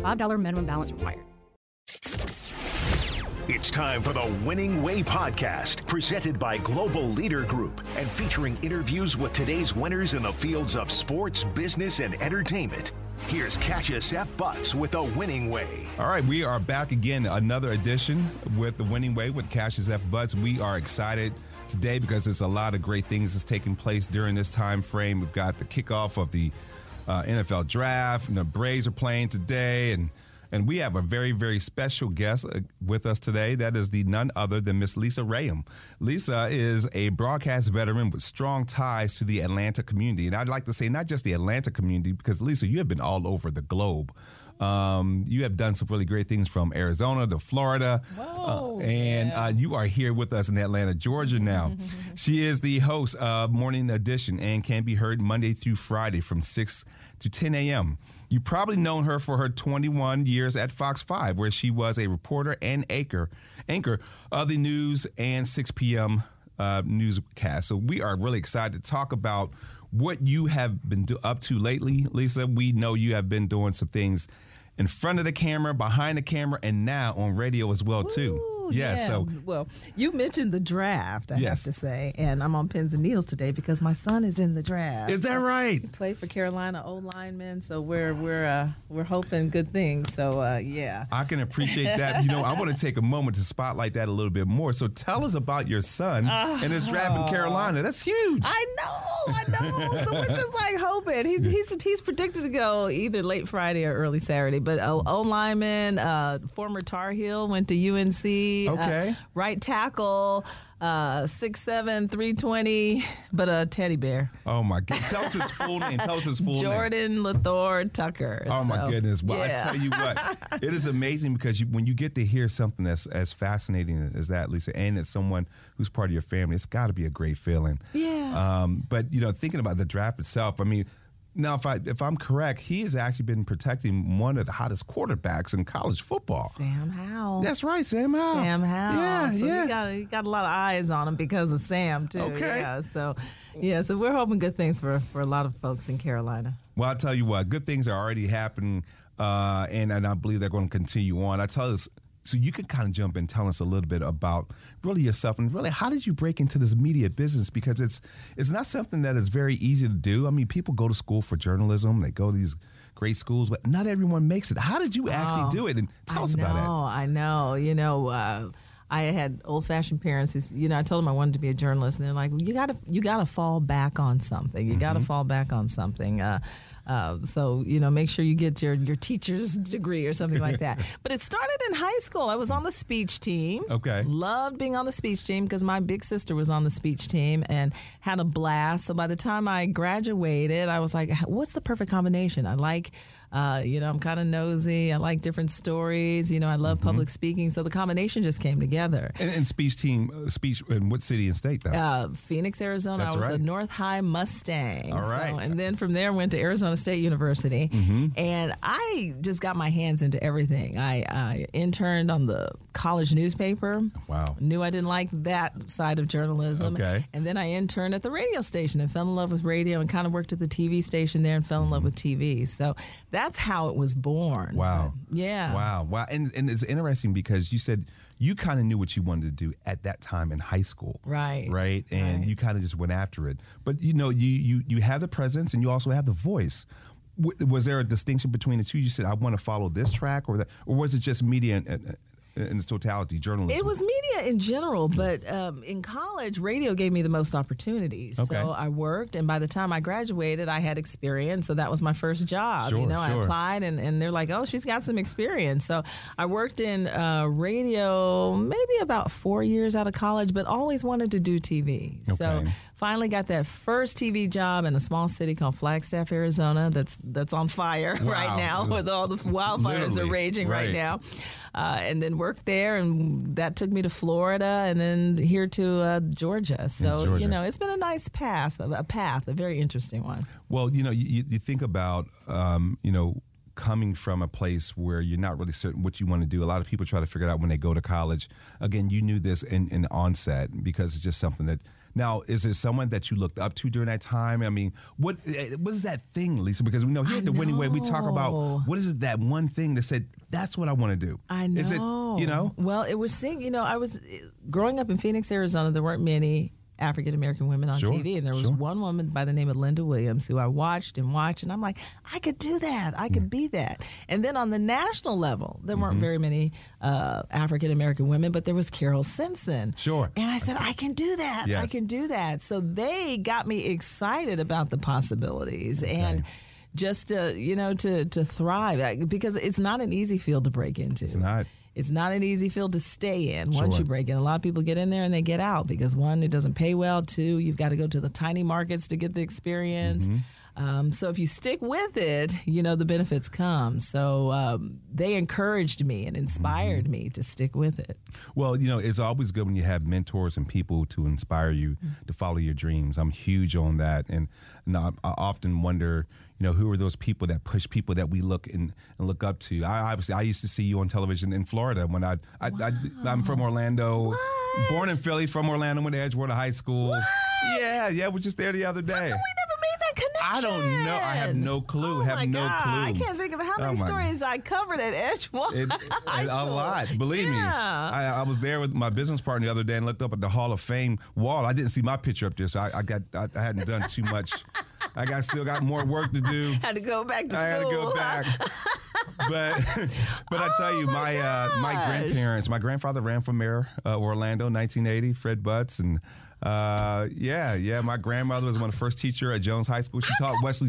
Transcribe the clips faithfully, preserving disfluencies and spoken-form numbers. five dollars minimum balance required. It's time for the Winning Way podcast, presented by Global Leader Group and featuring interviews with today's winners in the fields of sports, business, and entertainment. Here's Cassius F. Butts with The Winning Way. All right, we are back again, another edition with The Winning Way with Cassius F. Butts. We are excited today because there's a lot of great things that's taking place during this time frame. We've got the kickoff of the Uh, N F L draft, and the Braves are playing today, and and we have a very, very special guest with us today. That is the none other than Miss Lisa Rayam. Lisa is a broadcast veteran with strong ties to the Atlanta community, and I'd like to say not just the Atlanta community, because Lisa, you have been all over the globe. Um, you have done some really great things from Arizona to Florida. Whoa, uh, and yeah. uh, you are here with us in Atlanta, Georgia now. She is the host of Morning Edition and can be heard Monday through Friday from six to ten a.m. You've probably known her for her twenty-one years at Fox five, where she was a reporter and anchor, anchor of the news and six p.m. Uh, newscast. So we are really excited to talk about what you have been do- up to lately. Lisa, we know you have been doing some things in front of the camera, behind the camera, and now on radio as well, too. Ooh, yeah, yeah. So, well, you mentioned the draft, I yes. have to say, and I'm on pins and needles today because my son is in the draft. Is that right? He played for Carolina O-linemen, so we're we're uh, we're hoping good things. So uh, yeah, I can appreciate that. You know, I want to take a moment to spotlight that a little bit more. So tell us about your son oh. and his draft in Carolina. That's huge. I know, I know. So we're just like hoping. He's he's he's predicted to go either late Friday or early Saturday, but. But O-lineman, uh, former Tar Heel, went to U N C. Okay. Uh, right tackle, uh, six seven, three twenty, but a teddy bear. Oh, my God. Tell us his full name. Tell us his full Jordan name. Jordan Lathor Tucker. Oh, so, my goodness. Well, yeah. I tell you what, it is amazing because you, when you get to hear something that's as fascinating as that, Lisa, and it's someone who's part of your family, it's got to be a great feeling. Yeah. Um, but, you know, thinking about the draft itself, I mean, now, if, I, if I'm correct, he has actually been protecting one of the hottest quarterbacks in college football. Sam Howell. That's right, Sam Howell. Sam Howell. Yeah, so yeah. He got, he got a lot of eyes on him because of Sam, too. Okay. Yeah, so, yeah, so we're hoping good things for, for a lot of folks in Carolina. Well, I'll tell you what, good things are already happening, uh, and, and I believe they're going to continue on. I tell us, so you can kind of jump in and tell us a little bit about really yourself and really how did you break into this media business? Because it's it's not something that is very easy to do. I mean, people go to school for journalism. They go to these great schools, but not everyone makes it. How did you actually oh, do it? And tell I us know, about it. Oh, I know. You know, uh, I had old-fashioned parents who, you know, I told them I wanted to be a journalist, and they're like, well, you got to you got to fall back on something. You mm-hmm. got to fall back on something. Uh Uh, so, you know, make sure you get your, your teacher's degree or something like that. But it started in high school. I was on the speech team. Okay. Loved being on the speech team because my big sister was on the speech team and had a blast. So by the time I graduated, I was like, what's the perfect combination? I like, uh, you know, I'm kind of nosy. I like different stories. You know, I love mm-hmm. public speaking. So the combination just came together. And, and speech team, uh, speech in what city and state, though? Uh, Phoenix, Arizona. That's I was right. a North High Mustang. All right. So, and then from there, went to Arizona State University, mm-hmm. and I just got my hands into everything. I, I interned on the college newspaper. Wow. Knew I didn't like that side of journalism. Okay. And then I interned at the radio station and fell in love with radio and kind of worked at the T V station there and fell in mm-hmm. love with T V. So that's how it was born. Wow. But yeah. Wow. Wow. And, and it's interesting because you said you kind of knew what you wanted to do at that time in high school. Right. Right? And right. you kind of just went after it. But, you know, you, you, you have the presence and you also have the voice. W- was there a distinction between the two? You said, I want to follow this track or that, or was it just media and, and in its totality, journalism? It was media in general, but um, in college, radio gave me the most opportunities. Okay. So I worked, and by the time I graduated, I had experience, so that was my first job. Sure, you know, sure. I applied, and, and they're like, oh, she's got some experience. So I worked in uh, radio maybe about four years out of college, but always wanted to do T V. Okay. So Finally got that first T V job in a small city called Flagstaff, Arizona, that's that's on fire wow. right now, with all the wildfires Literally. are raging right, right now. Uh, and then worked there, and that took me to Florida, and then here to uh, Georgia. So, Georgia. you know, it's been a nice path, a path, a very interesting one. Well, you know, you, you think about, um, you know, coming from a place where you're not really certain what you want to do. A lot of people try to figure it out when they go to college. Again, you knew this in, in the onset because it's just something that... Now, is there someone that you looked up to during that time? I mean, what what is that thing, Lisa? Because we know here at The Winning Way, we talk about what is it, that one thing that said, that's what I want to do. I know. Is it, you know? Well, it was seeing, you know, I was growing up in Phoenix, Arizona, there weren't many African-American women on sure, T V. And there was sure. one woman by the name of Linda Williams who I watched and watched. And I'm like, I could do that. I could yeah. be that. And then on the national level, there mm-hmm. weren't very many uh, African-American women, but there was Carol Simpson. Sure. And I said, I can do that. Yes. I can do that. So they got me excited about the possibilities. Okay. And just to, you know, to, to thrive, because it's not an easy field to break into. It's not. It's not an easy field to stay in once sure. you break in. A lot of people get in there and they get out because, one, it doesn't pay well. Two, you've got to go to the tiny markets to get the experience. Mm-hmm. Um, so if you stick with it, you know, the benefits come. So um, they encouraged me and inspired mm-hmm. me to stick with it. Well, you know, it's always good when you have mentors and people to inspire you mm-hmm. to follow your dreams. I'm huge on that. And, and I, I often wonder, you know, who are those people that push people that we look and, and look up to? I obviously I used to see you on television in Florida when I, I, wow. I I'm from Orlando, what? born in Philly, from Orlando, went to Edgewater High School. What? Yeah, yeah, we were just there the other day. How come we never made that connection? I don't know. I have no clue. Oh have my no God. clue. I can't think of how many oh stories God. I covered at Edgewater it, High School. A lot, believe yeah. me. I, I was there with my business partner the other day and looked up at the Hall of Fame wall. I didn't see my picture up there, so I, I got I, I hadn't done too much. I got still got more work to do. Had to go back to I school. I had to go back. But but oh I tell you, my my, uh, my grandparents, my grandfather ran for mayor of uh, Orlando, nineteen eighty, Fred Butts. And uh, yeah, yeah, my grandmother was one of the first teacher at Jones High School. She taught Wesley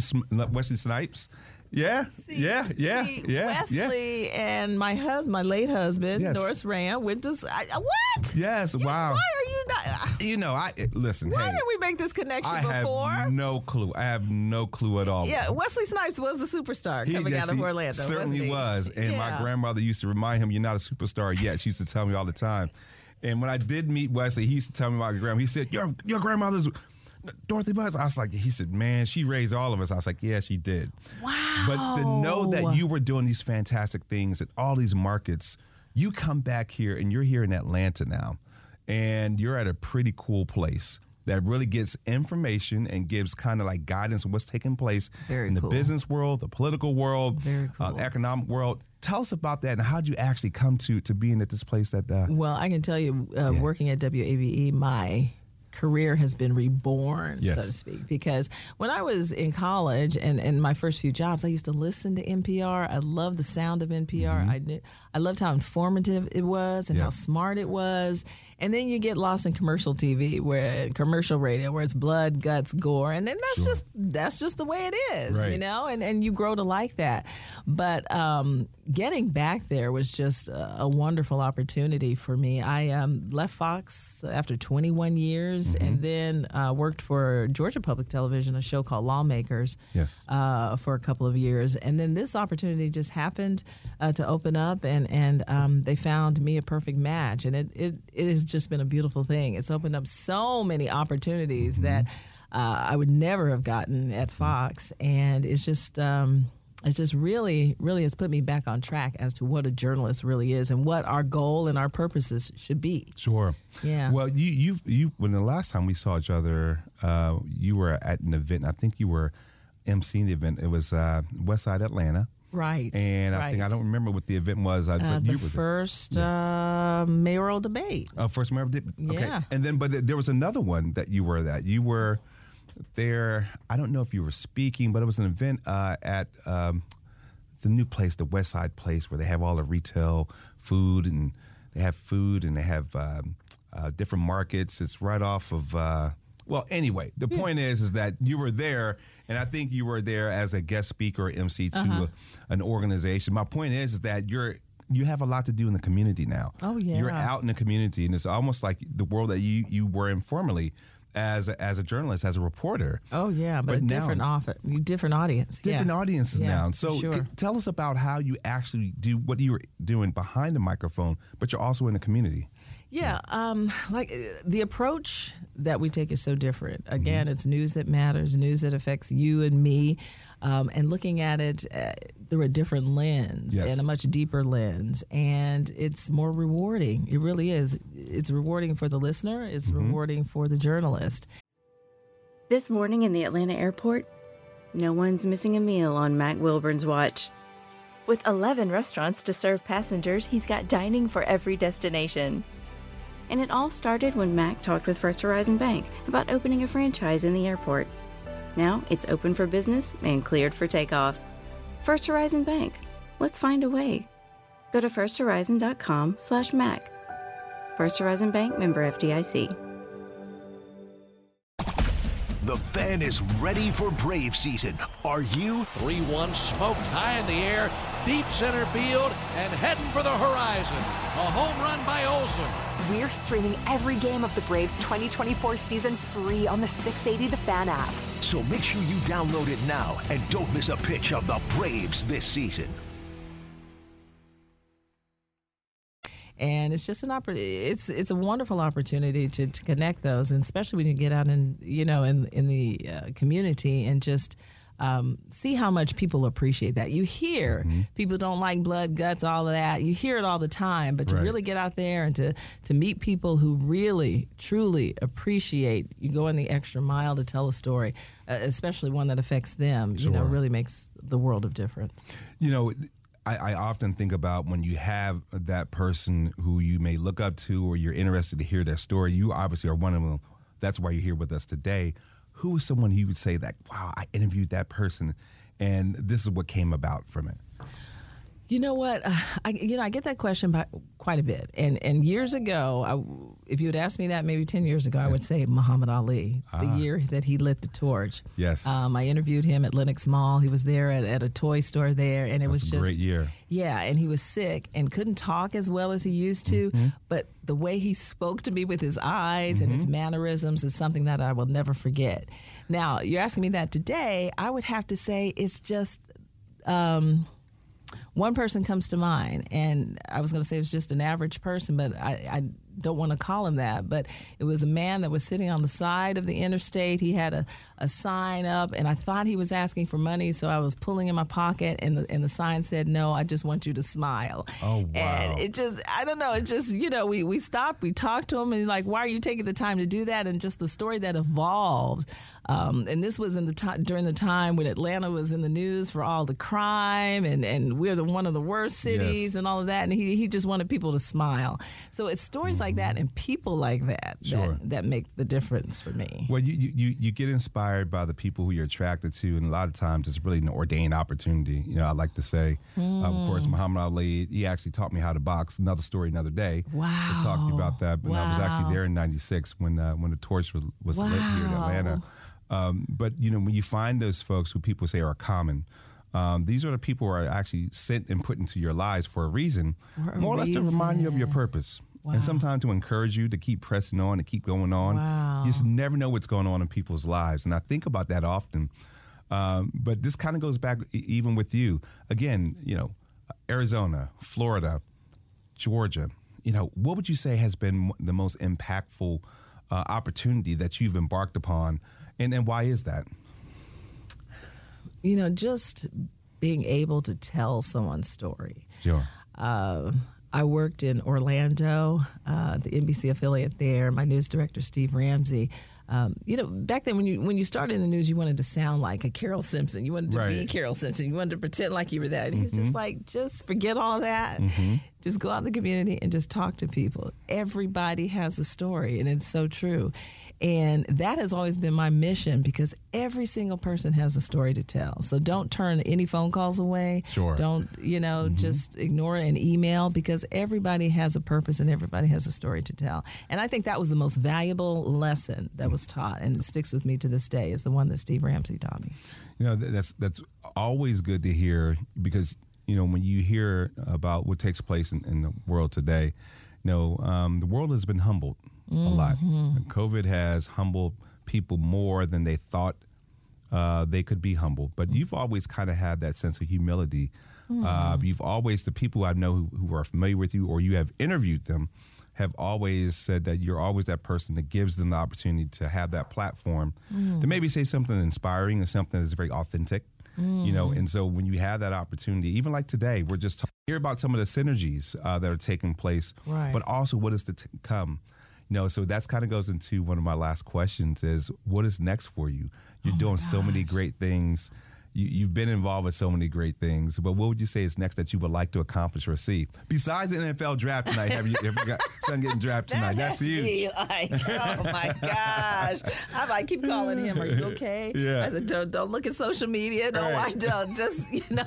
Wesley Snipes. Yeah, see, yeah, yeah, see, yeah. Wesley yeah. and my husband, my late husband, yes. Norris Rand, went to I, what? Yes, you, wow. Why are you not? You know, I listen. Why hey, did we make this connection I before? I have no clue. I have no clue at all. Yeah, Wesley Snipes was a superstar he, coming yes, out of Orlando. Certainly was, and yeah. my grandmother used to remind him, "You're not a superstar yet." She used to tell me all the time. And when I did meet Wesley, he used to tell me about my grandma. He said, "Your your grandmother's." Dorothy Buzz, I was like, he said, man, she raised all of us. I was like, yeah, she did. Wow. But to know that you were doing these fantastic things at all these markets, you come back here and you're here in Atlanta now, and you're at a pretty cool place that really gets information and gives kind of like guidance on what's taking place Very in the cool. business world, the political world, Very cool. uh, the economic world. Tell us about that, and how did you actually come to, to being at this place that... Uh, well, I can tell you, uh, yeah. working at W A B E, my... career has been reborn, yes. so to speak, because when I was in college and, and my first few jobs, I used to listen to N P R. I loved the sound of N P R. Mm-hmm. I knew, I loved how informative it was and yes. how smart it was. And then you get lost in commercial T V, where commercial radio, where it's blood, guts, gore, and then that's sure. just that's just the way it is, right. you know. And and you grow to like that. But um, getting back there was just a, a wonderful opportunity for me. I um, left Fox after twenty-one years, mm-hmm. and then uh, worked for Georgia Public Television, a show called Lawmakers, yes, uh, for a couple of years, and then this opportunity just happened uh, to open up, and and um, they found me a perfect match, and it it, it is. just been a beautiful thing. It's opened up so many opportunities mm-hmm. that uh, I would never have gotten at Fox, and it's just um, it's just really really has put me back on track as to what a journalist really is and what our goal and our purposes should be. Sure. Yeah. Well, you you you when the last time we saw each other, uh, you were at an event. I think you were emceeing the event. It was uh, Westside Atlanta. Right. And right. I think I don't remember what the event was. I, uh, but the you were first yeah. uh, mayoral debate. Uh, first mayoral debate. Okay. Yeah. And then, but th- there was another one that you were that you were there. I don't know if you were speaking, but it was an event uh, at um, the new place, the Westside place, where they have all the retail food, and they have food, and they have um, uh, different markets. It's right off of. Uh, Well, anyway, the yeah. point is, is that you were there, and I think you were there as a guest speaker or M C to uh-huh. a, an organization. My point is, is that you're you have a lot to do in the community now. Oh yeah, you're out in the community, and it's almost like the world that you you were in formerly. as a, as a journalist, as a reporter. Oh yeah, but, but a now, different office, different audience, different yeah. audiences yeah, now. So sure. c- tell us about how you actually do what you were doing behind the microphone, but you're also in the community. Yeah, um, like the approach that we take is so different. Again, mm-hmm. it's news that matters, news that affects you and me, um, and looking at it uh, through a different lens yes. and a much deeper lens. And it's more rewarding. It really is. It's rewarding for the listener. It's mm-hmm. rewarding for the journalist. This morning in the Atlanta airport, no one's missing a meal on Mac Wilburn's watch. With eleven restaurants to serve passengers, he's got dining for every destination. And it all started when Mac talked with First Horizon Bank about opening a franchise in the airport. Now it's open for business and cleared for takeoff. First Horizon Bank. Let's find a way. Go to firsthorizon.com slash Mac. First Horizon Bank, member F D I C. The fan is ready for Brave season. Are you? three one smoked high in the air, deep center field, and heading for the horizon. A home run by Olsen. We're streaming every game of the Braves twenty twenty-four season free on the six eighty The Fan app. So make sure you download it now and don't miss a pitch of the Braves this season. And it's just an opportunity. It's it's a wonderful opportunity to, to connect those, and especially when you get out in you know in in the uh, community and just. Um, see how much people appreciate that. You hear mm-hmm. people don't like blood, guts, all of that. You hear it all the time. But to right. really get out there and to, to meet people who really, truly appreciate you going the extra mile to tell a story, uh, especially one that affects them, sure. you know, really makes the world of difference. You know, I, I often think about when you have that person who you may look up to or you're interested to hear their story, you obviously are one of them. That's why you're here with us today. Who is someone who you would say that, wow, I interviewed that person and this is what came about from it? You know what? I, you know, I get that question by, quite a bit. And and years ago, I, if you had asked me that maybe ten years ago, I would say Muhammad Ali, ah. the year that he lit the torch. Yes. Um, I interviewed him at Lenox Mall. He was there at, at a toy store there. And it That's was just a great year. Yeah. And he was sick and couldn't talk as well as he used to. Mm-hmm. But the way he spoke to me with his eyes mm-hmm. and his mannerisms is something that I will never forget. Now, you're asking me that today. I would have to say it's just... Um, One person comes to mind, and I was going to say it was just an average person, but I, I don't want to call him that. But it was a man that was sitting on the side of the interstate. He had a, a sign up, and I thought he was asking for money, so I was pulling in my pocket, and the, and the sign said, "No, I just want you to smile." Oh, wow. And it just, I don't know, it just, you know, we, we stopped, we talked to him, and like, why are you taking the time to do that? And just the story that evolved. Um, and this was in the t- during the time when Atlanta was in the news for all the crime, and, and we're the one of the worst cities yes. and all of that. And he, he just wanted people to smile. So it's stories mm-hmm. like that and people like that sure. that, that make the difference for me. Well, you, you, you get inspired by the people who you're attracted to, and a lot of times it's really an ordained opportunity. You know, I like to say, mm. um, of course, Muhammad Ali, he actually taught me how to box. Another story, another day. Wow. We talked about that. But wow. I was actually there in ninety-six when uh, when the torch was, was wow. lit here in Atlanta. Um, but, you know, when you find those folks who people say are common, um, these are the people who are actually sent and put into your lives for a reason, for a more or less reason. To remind you of your purpose. Wow. And sometimes to encourage you to keep pressing on, to keep going on. Wow. You just never know what's going on in people's lives. And I think about that often. Um, but this kind of goes back even with you. Again, you know, Arizona, Florida, Georgia, you know, what would you say has been the most impactful uh, opportunity that you've embarked upon? And and why is that? You know, just being able to tell someone's story. Sure. Uh, I worked in Orlando, uh, the N B C affiliate there. My news director, Steve Ramsey. Um, you know, back then when you when you started in the news, you wanted to sound like a Carol Simpson. You wanted to right. be Carol Simpson. You wanted to pretend like you were that. And he was mm-hmm. just like, just forget all that. Mm-hmm. Just go out in the community and just talk to people. Everybody has a story, and it's so true. And that has always been my mission, because every single person has a story to tell. So don't turn any phone calls away. Sure. Don't, you know, mm-hmm. just ignore an email, because everybody has a purpose and everybody has a story to tell. And I think that was the most valuable lesson that was taught, and it sticks with me to this day, is the one that Steve Ramsey taught me. You know, that's, that's always good to hear, because, you know, when you hear about what takes place in, in the world today, you know, um, the world has been humbled. mm-hmm. a lot. And COVID has humbled people more than they thought uh, they could be humbled. But you've always kind of had that sense of humility. Mm. Uh, you've always, the people I know who, who are familiar with you or you have interviewed them, have always said that you're always that person that gives them the opportunity to have that platform mm. to maybe say something inspiring or something that's very authentic, mm. you know. And so when you have that opportunity, even like today, we're just talking here about some of the synergies uh, that are taking place, right. but also what is to t- come. You know, so that's kind of goes into one of my last questions is what is next for you? You're oh doing so many great things. You, you've been involved with so many great things, but what would you say is next that you would like to accomplish or see? Besides the N F L draft tonight, have you, have you got son getting drafted tonight? That's, that's huge. Like, oh my gosh! I'm like, keep calling him. Are you okay? Yeah. I said, don't, don't look at social media. Don't right. watch. Don't just you know.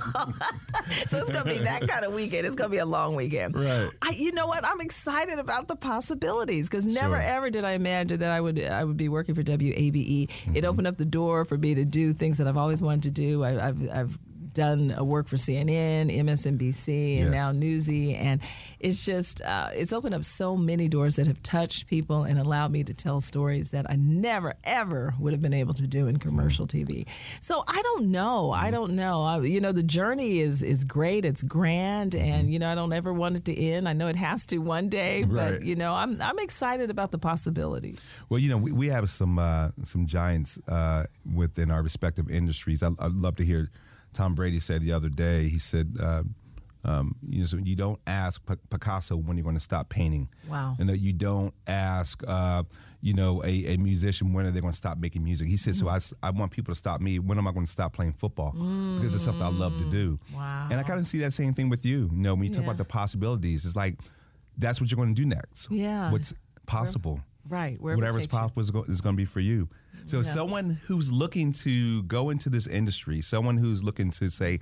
So it's gonna be that kind of weekend. It's gonna be a long weekend. Right. I, you know what? I'm excited about the possibilities because never sure. ever did I imagine that I would I would be working for W A B E. Mm-hmm. It opened up the door for me to do things that I've always wanted to do. I, I've I've done work for C N N, M S N B C, and yes. now Newsy, and it's just uh, it's opened up so many doors that have touched people and allowed me to tell stories that I never ever would have been able to do in commercial T V. So I don't know, I don't know. I, you know, the journey is is great, it's grand, and you know I don't ever want it to end. I know it has to one day, but right. you know I'm I'm excited about the possibility. Well, you know we, we have some uh, some giants uh, within our respective industries. I, I'd love to hear. Tom Brady said the other day, he said, uh, um, you know, so you don't ask P- Picasso when you're going to stop painting. Wow. And that you don't ask, uh, you know, a, a musician when are they going to stop making music. He said, mm. so I, I want people to stop me. When am I going to stop playing football? Mm. Because it's something I love to do. Wow. And I kind of see that same thing with you. You know, when you talk yeah. about the possibilities, it's like, that's what you're going to do next. Yeah. What's possible. Where, right. Wherever Whatever's possible is going to be for you. So yeah. someone who's looking to go into this industry, someone who's looking to say,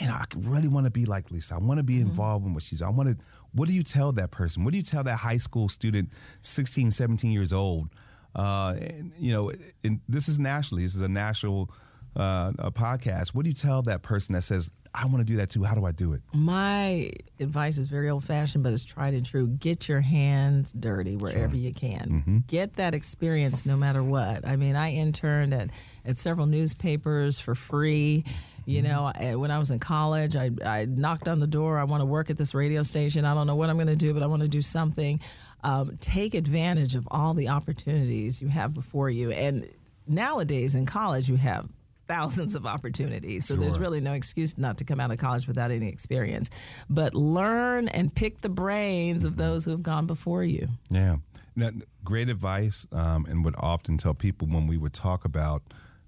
you know, I really want to be like Lisa. I want to be mm-hmm. involved in what she's doing. I want to, what do you tell that person? What do you tell that high school student, sixteen, seventeen years old? Uh, and, you know, and this is nationally. This is a national uh, a podcast. What do you tell that person that says, I want to do that too. How do I do it? My advice is very old-fashioned, but it's tried and true. Get your hands dirty wherever sure. you can. Mm-hmm. Get that experience no matter what. I mean, I interned at, at several newspapers for free. You know, when I was in college, I, I knocked on the door. I want to work at this radio station. I don't know what I'm going to do, but I want to do something. Um, take advantage of all the opportunities you have before you. And nowadays in college, you have thousands of opportunities. So sure. there's really no excuse not to come out of college without any experience. But learn and pick the brains of those who have gone before you. Yeah. Now, great advice um, and would often tell people when we would talk about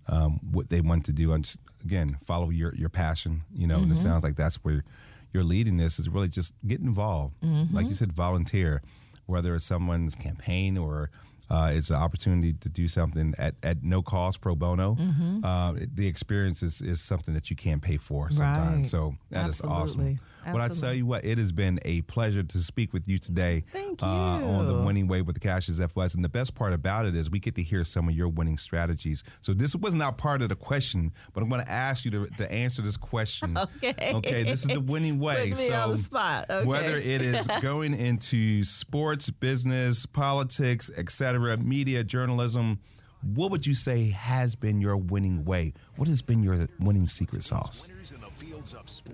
um, what they want to do. And just, again, follow your, your passion. You know, mm-hmm. and it sounds like that's where you're leading this is really just get involved. Mm-hmm. Like you said, volunteer, whether it's someone's campaign or Uh, it's an opportunity to do something at, at no cost, pro bono. Mm-hmm. Uh, the experience is, is something that you can't pay for sometimes. Right. So that Absolutely. Is awesome. Absolutely. But I tell you what, it has been a pleasure to speak with you today. Thank you. Uh, on The Winning Way with the Cassius F. Butts. And the best part about it is we get to hear some of your winning strategies. So this was not part of the question, but I'm going to ask you to, to answer this question. Okay. Okay, this is The Winning Way. Put me so on the spot. Okay. Whether it is going into sports, business, politics, et cetera, media, journalism, what would you say has been your winning way? What has been your winning secret sauce?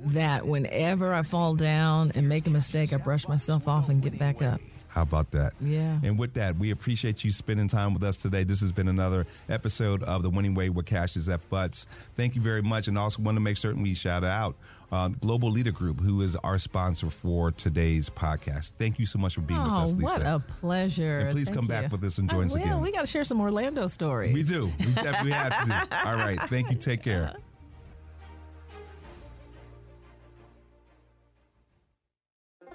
That whenever I fall down and make a mistake, I brush myself off and get back up. How about that? Yeah. And with that, we appreciate you spending time with us today. This has been another episode of The Winning Way with Cassius F. Butts. Thank you very much. And also want to make certain we shout out Uh, Global Leader Group, who is our sponsor for today's podcast. Thank you so much for being oh, with us, Lisa. What a pleasure. And please Thank come you. Back with us and join us again. We got to share some Orlando stories. We do. We definitely have to do. All right. Thank you. Take care.